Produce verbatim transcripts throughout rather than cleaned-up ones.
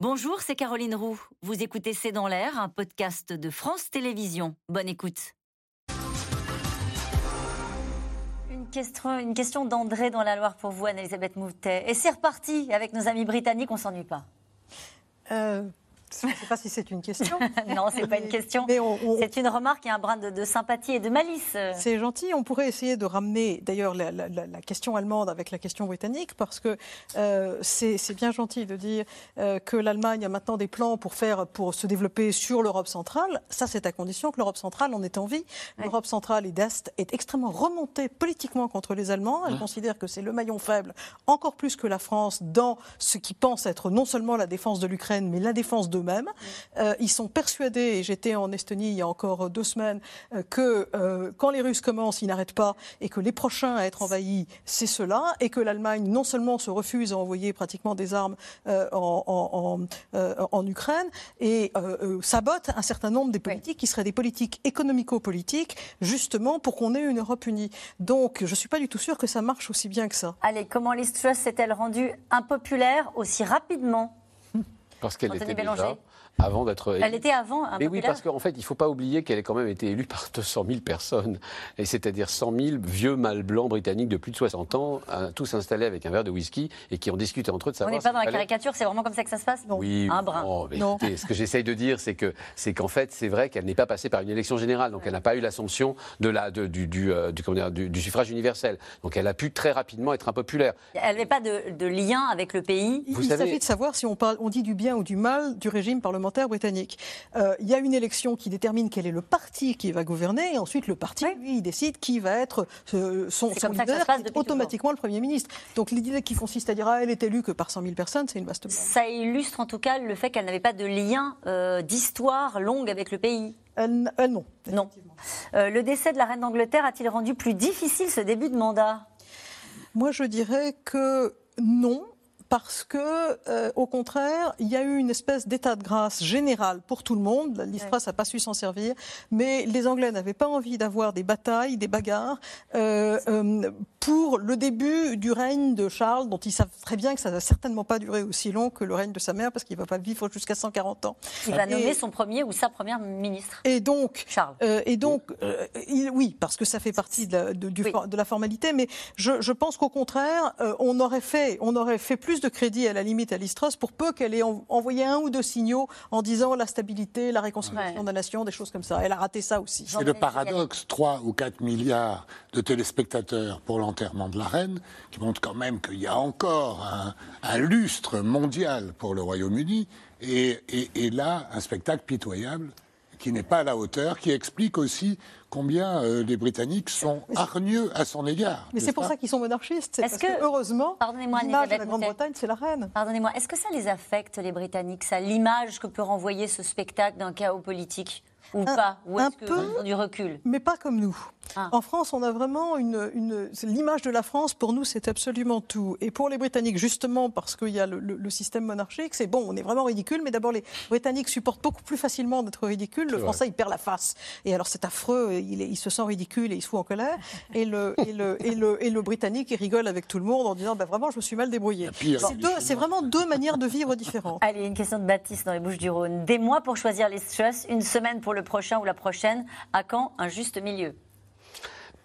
Bonjour, c'est Caroline Roux. Vous écoutez C'est dans l'air, un podcast de France Télévisions. Bonne écoute. Une question, une question d'André dans la Loire pour vous, Anne-Elisabeth Moutet. Et c'est reparti avec nos amis britanniques, on s'ennuie pas. Euh, je ne sais pas si c'est une question. Non, c'est pas une question. Mais on, on... C'est une remarque et un brin de, de sympathie et de malice. C'est gentil. On pourrait essayer de ramener d'ailleurs la, la, la question allemande avec la question britannique, parce que euh, c'est, c'est bien gentil de dire euh, que l'Allemagne a maintenant des plans pour faire, pour se développer sur l'Europe centrale. Ça, c'est à condition que l'Europe centrale en ait envie. Ouais. L'Europe centrale et d'Est est extrêmement remontée politiquement contre les Allemands. Elle ouais. considère que c'est le maillon faible, encore plus que la France, dans ce qui pense être non seulement la défense de l'Ukraine, mais la défense de d'eux-mêmes. Euh, ils sont persuadés, et j'étais en Estonie il y a encore deux semaines, euh, que euh, quand les Russes commencent, ils n'arrêtent pas, et que les prochains à être envahis, c'est ceux-là, et que l'Allemagne non seulement se refuse à envoyer pratiquement des armes euh, en, en, en, euh, en Ukraine, et euh, sabote un certain nombre des politiques oui. qui seraient des politiques économico-politiques, justement pour qu'on ait une Europe unie. Donc je ne suis pas du tout sûre que ça marche aussi bien que ça. Allez, comment Liz Truss s'est-elle rendue impopulaire aussi rapidement? Parce qu'elle était déjà avant d'être élue. Elle était avant impopulaire. Mais oui, parce qu'en fait, il ne faut pas oublier qu'elle a quand même été élue par deux cent mille personnes, et c'est-à-dire cent mille vieux mâles blancs britanniques de plus de soixante ans, tous installés avec un verre de whisky et qui ont discuté entre eux de savoir. On n'est pas si dans la fallait... caricature, c'est vraiment comme ça que ça se passe. Non. Oui, un brin. Non, mais non. Écoutez, ce que j'essaye de dire, c'est que c'est qu'en fait, c'est vrai qu'elle n'est pas passée par une élection générale, donc ouais. elle n'a pas eu l'assomption de la de, du du, euh, du, comment dire, du du suffrage universel. Donc elle a pu très rapidement être impopulaire. Elle n'avait pas de, de lien avec le pays. Vous il savez... s'agit de savoir si on parle, on dit du bien ou du mal du régime parlementaire britannique. Euh, il y a une élection qui détermine quel est le parti qui va gouverner, et ensuite le parti, oui. lui, il décide qui va être euh, son, son leader, qui est automatiquement le Premier ministre. Donc l'idée qui consiste à dire ah, elle est élue que par cent mille personnes, c'est une vaste blague. Ça illustre en tout cas le fait qu'elle n'avait pas de lien euh, d'histoire longue avec le pays. Euh, euh, non. non. Euh, le décès de la reine d'Angleterre a-t-il rendu plus difficile ce début de mandat? Moi, je dirais que non. Parce que, euh, au contraire, il y a eu une espèce d'état de grâce général pour tout le monde. Liz Truss n'a pas su s'en servir, mais les Anglais n'avaient pas envie d'avoir des batailles, des bagarres euh, euh, pour le début du règne de Charles, dont ils savent très bien que ça ne va certainement pas durer aussi long que le règne de sa mère, parce qu'il ne va pas vivre jusqu'à cent quarante ans. Il va et, nommer son premier ou sa première ministre. Et donc, Charles. Euh, et donc, euh, il, oui, parce que ça fait partie de la, de, du, oui. de la formalité, mais je, je pense qu'au contraire, euh, on aurait fait, on aurait fait plus de crédit à la limite à Liz Truss, pour peu qu'elle ait envoyé un ou deux signaux en disant la stabilité, la réconciliation ouais. de la nation, des choses comme ça. Elle a raté ça aussi. C'est le paradoxe, trois ou quatre milliards de téléspectateurs pour l'enterrement de la reine, qui montre quand même qu'il y a encore un, un lustre mondial pour le Royaume-Uni, et, et, et là, un spectacle pitoyable qui n'est pas à la hauteur, qui explique aussi combien euh, les Britanniques sont hargneux à son égard. Mais c'est pour ça qu'ils sont monarchistes. C'est parce que, que heureusement, l'image de la Grande-Bretagne, c'est la reine. Pardonnez-moi, est-ce que ça les affecte, les Britanniques, ça, l'image que peut renvoyer ce spectacle d'un chaos politique? Ou un, pas? Ou est-ce qu'on a du recul? Mais pas comme nous. Ah. En France, on a vraiment une, une... L'image de la France, pour nous, c'est absolument tout. Et pour les Britanniques, justement, parce qu'il y a le, le, le système monarchique, c'est bon, on est vraiment ridicule, mais d'abord, les Britanniques supportent beaucoup plus facilement d'être ridicules. Le Français, il perd la face. Et alors, c'est affreux, il, il se sent ridicule et il se fout en colère. Et le, et le, et le, et le Britannique, il rigole avec tout le monde en disant bah, « vraiment, je me suis mal débrouillé ». C'est vraiment deux manières de vivre différentes. Allez, une question de Baptiste dans les Bouches-du-Rhône. Des mois pour choisir les choses, une semaine pour le prochain ou la prochaine, à quand un juste milieu?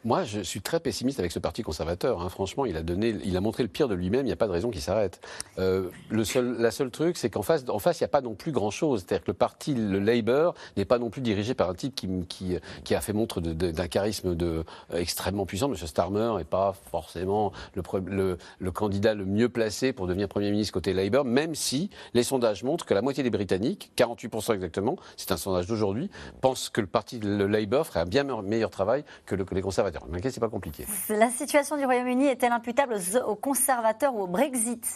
Moi, je suis très pessimiste avec ce parti conservateur. Hein. Franchement, il a donné, il a montré le pire de lui-même. Il n'y a pas de raison qu'il s'arrête. Euh, le seul, la seule truc, c'est qu'en face, en face, il n'y a pas non plus grand-chose. C'est-à-dire que le parti, le Labour, n'est pas non plus dirigé par un type qui, qui, qui a fait montre de, de, d'un charisme de, euh, extrêmement puissant. Monsieur Starmer n'est pas forcément le, le, le candidat le mieux placé pour devenir Premier ministre côté Labour, même si les sondages montrent que la moitié des Britanniques, quarante-huit pour cent exactement, c'est un sondage d'aujourd'hui, pensent que le parti le Labour ferait un bien meilleur travail que, le, que les conservateurs. C'est pas compliqué. La situation du Royaume-Uni est-elle imputable aux conservateurs ou au Brexit ?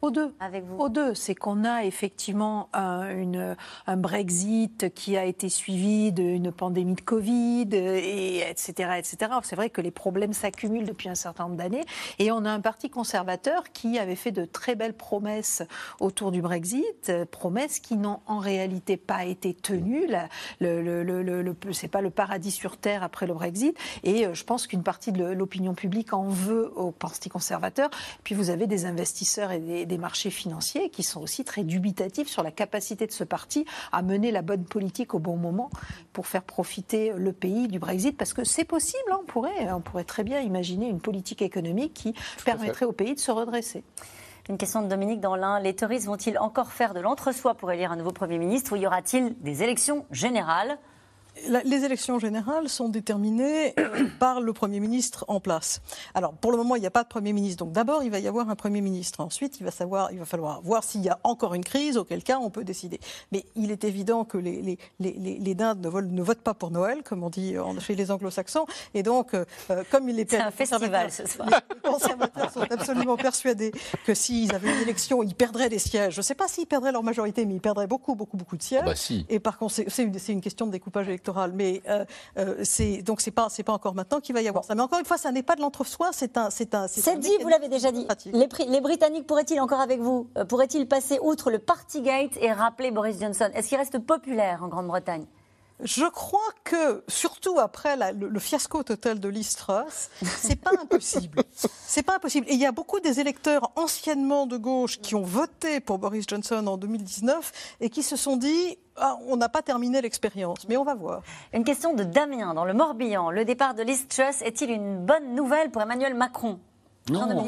Aux deux. Avec vous. Aux deux. C'est qu'on a effectivement un, une, un Brexit qui a été suivi d'une pandémie de Covid, et etc., et cetera. C'est vrai que les problèmes s'accumulent depuis un certain nombre d'années. Et on a un parti conservateur qui avait fait de très belles promesses autour du Brexit, promesses qui n'ont en réalité pas été tenues. La, le, le, le, le, c'est pas le paradis sur terre après le Brexit. Et je pense qu'une partie de l'opinion publique en veut au parti conservateur. Puis vous avez des investisseurs et des des marchés financiers qui sont aussi très dubitatifs sur la capacité de ce parti à mener la bonne politique au bon moment pour faire profiter le pays du Brexit, parce que c'est possible, hein, on pourrait, on pourrait très bien imaginer une politique économique qui permettrait au pays de se redresser. Une question de Dominique dans l'Ain. Les Tories vont-ils encore faire de l'entre-soi pour élire un nouveau Premier ministre, ou y aura-t-il des élections générales ? Les élections générales sont déterminées par le Premier ministre en place. Alors, pour le moment, il n'y a pas de Premier ministre. Donc, d'abord, il va y avoir un Premier ministre. Ensuite, il va, savoir, il va falloir voir s'il y a encore une crise, auquel cas on peut décider. Mais il est évident que les, les, les, les dindes ne, ne votent pas pour Noël, comme on dit chez les anglo-saxons. Et donc, euh, comme il est... C'est un festival, ce soir. Les conservateurs sont absolument persuadés que s'ils avaient une élection, ils perdraient des sièges. Je ne sais pas s'ils perdraient leur majorité, mais ils perdraient beaucoup, beaucoup, beaucoup de sièges. Bah, si. Et par contre, c'est une, une question de découpage électoral. Mais euh, euh, c'est, donc c'est pas, c'est pas encore maintenant qu'il va y avoir ça. Mais encore une fois, ça n'est pas de l'entre-soi, c'est un... C'est, un, c'est, c'est un dit, vous l'avez déjà dit, les, les Britanniques pourraient-ils, encore avec vous, pourraient-ils passer outre le Partygate et rappeler Boris Johnson ? Est-ce qu'il reste populaire en Grande-Bretagne ? Je crois que, surtout après la, le, le fiasco total de Liz Truss, c'est pas impossible. C'est pas impossible. Et il y a beaucoup des électeurs anciennement de gauche qui ont voté pour Boris Johnson en deux mille dix-neuf et qui se sont dit... Ah, on n'a pas terminé l'expérience, mais on va voir. Une question de Damien dans le Morbihan. Le départ de Liz Truss est-il une bonne nouvelle pour Emmanuel Macron ? Non, non,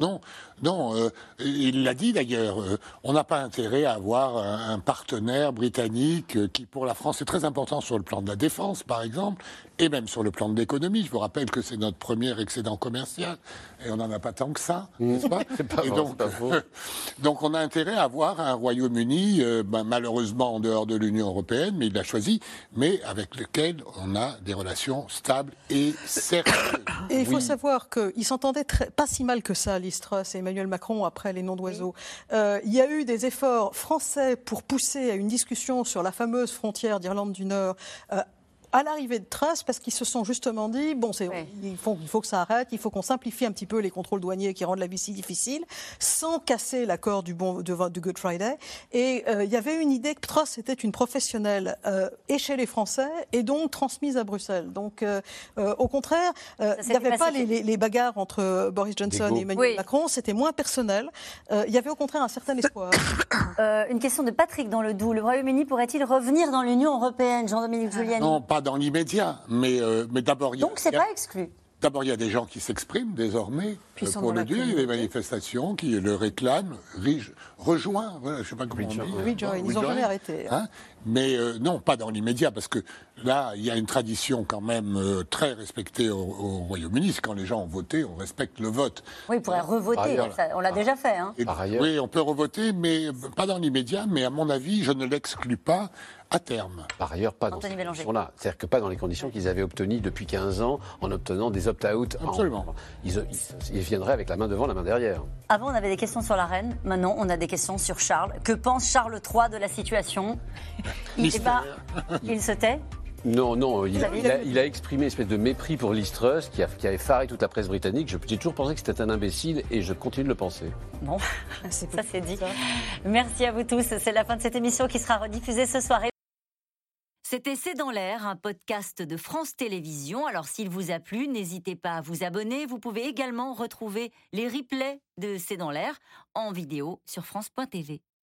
non, non. Euh, il l'a dit d'ailleurs, euh, on n'a pas intérêt à avoir un, un partenaire britannique euh, qui pour la France est très important sur le plan de la défense par exemple, et même sur le plan de l'économie. Je vous rappelle que c'est notre premier excédent commercial, et on n'en a pas tant que ça, mmh. n'est-ce pas, pas, et bon, donc, pas faux. Euh, donc on a intérêt à avoir un Royaume-Uni, euh, ben, malheureusement en dehors de l'Union européenne, mais il l'a choisi, mais avec lequel on a des relations stables et sérieuses. Et il faut oui. savoir qu'ils s'entendaient très... pas si mal que ça, Liz Truss et Emmanuel Macron, après les noms d'oiseaux. Il euh, y a eu des efforts français pour pousser à une discussion sur la fameuse frontière d'Irlande du Nord euh, à l'arrivée de Truss, parce qu'ils se sont justement dit, bon, c'est, oui. il, faut, il faut que ça arrête, il faut qu'on simplifie un petit peu les contrôles douaniers qui rendent la vie si difficile, sans casser l'accord du, bon, du, du Good Friday. Et il euh, y avait une idée que Truss était une professionnelle euh, et chez les Français, et donc transmise à Bruxelles. Donc, euh, euh, au contraire, euh, il n'y avait pas les, les, les bagarres entre Boris Johnson et Emmanuel oui. Macron, c'était moins personnel. Il euh, y avait au contraire un certain espoir. euh, une question de Patrick dans le Doubs. Le Royaume-Uni pourrait-il revenir dans l'Union européenne, Jean-Dominique Giuliani ? Non, pas dans l'immédiat, mais, euh, mais d'abord... Donc c'est pas exclu. D'abord, il y a des gens qui s'expriment désormais, euh, pour le dire, il y a des manifestations qui le réclament, rige, rejoint, voilà, je ne sais pas comment rejoint. on dit. Rejoint, ils n'ont jamais arrêté. Hein, mais euh, non, pas dans l'immédiat, parce que là, il y a une tradition quand même euh, très respectée au, au Royaume-Uni, c'est quand les gens ont voté, on respecte le vote. Oui, on pourrait revoter, on l'a déjà fait. Hein. Et, oui, on peut revoter, mais pas dans l'immédiat, mais à mon avis, je ne l'exclus pas. À terme. Par ailleurs, pas dans ces conditions-là. C'est-à-dire que pas dans les conditions qu'ils avaient obtenues depuis quinze ans en obtenant des opt-out. Absolument. En... Ils, ils, ils viendraient avec la main devant, la main derrière. Avant, on avait des questions sur la reine. Maintenant, on a des questions sur Charles. Que pense Charles trois de la situation ? Il, pas... Il se tait ? Non, non, il, il, a, il a exprimé une espèce de mépris pour Liz Truss qui a, qui a effaré toute la presse britannique. Je, j'ai toujours pensé que c'était un imbécile et je continue de le penser. Bon, ça c'est dit. Ça. Merci à vous tous. C'est la fin de cette émission qui sera rediffusée ce soir. C'était C'est dans l'air, un podcast de France Télévisions. Alors s'il vous a plu, n'hésitez pas à vous abonner. Vous pouvez également retrouver les replays de C'est dans l'air en vidéo sur France point T V.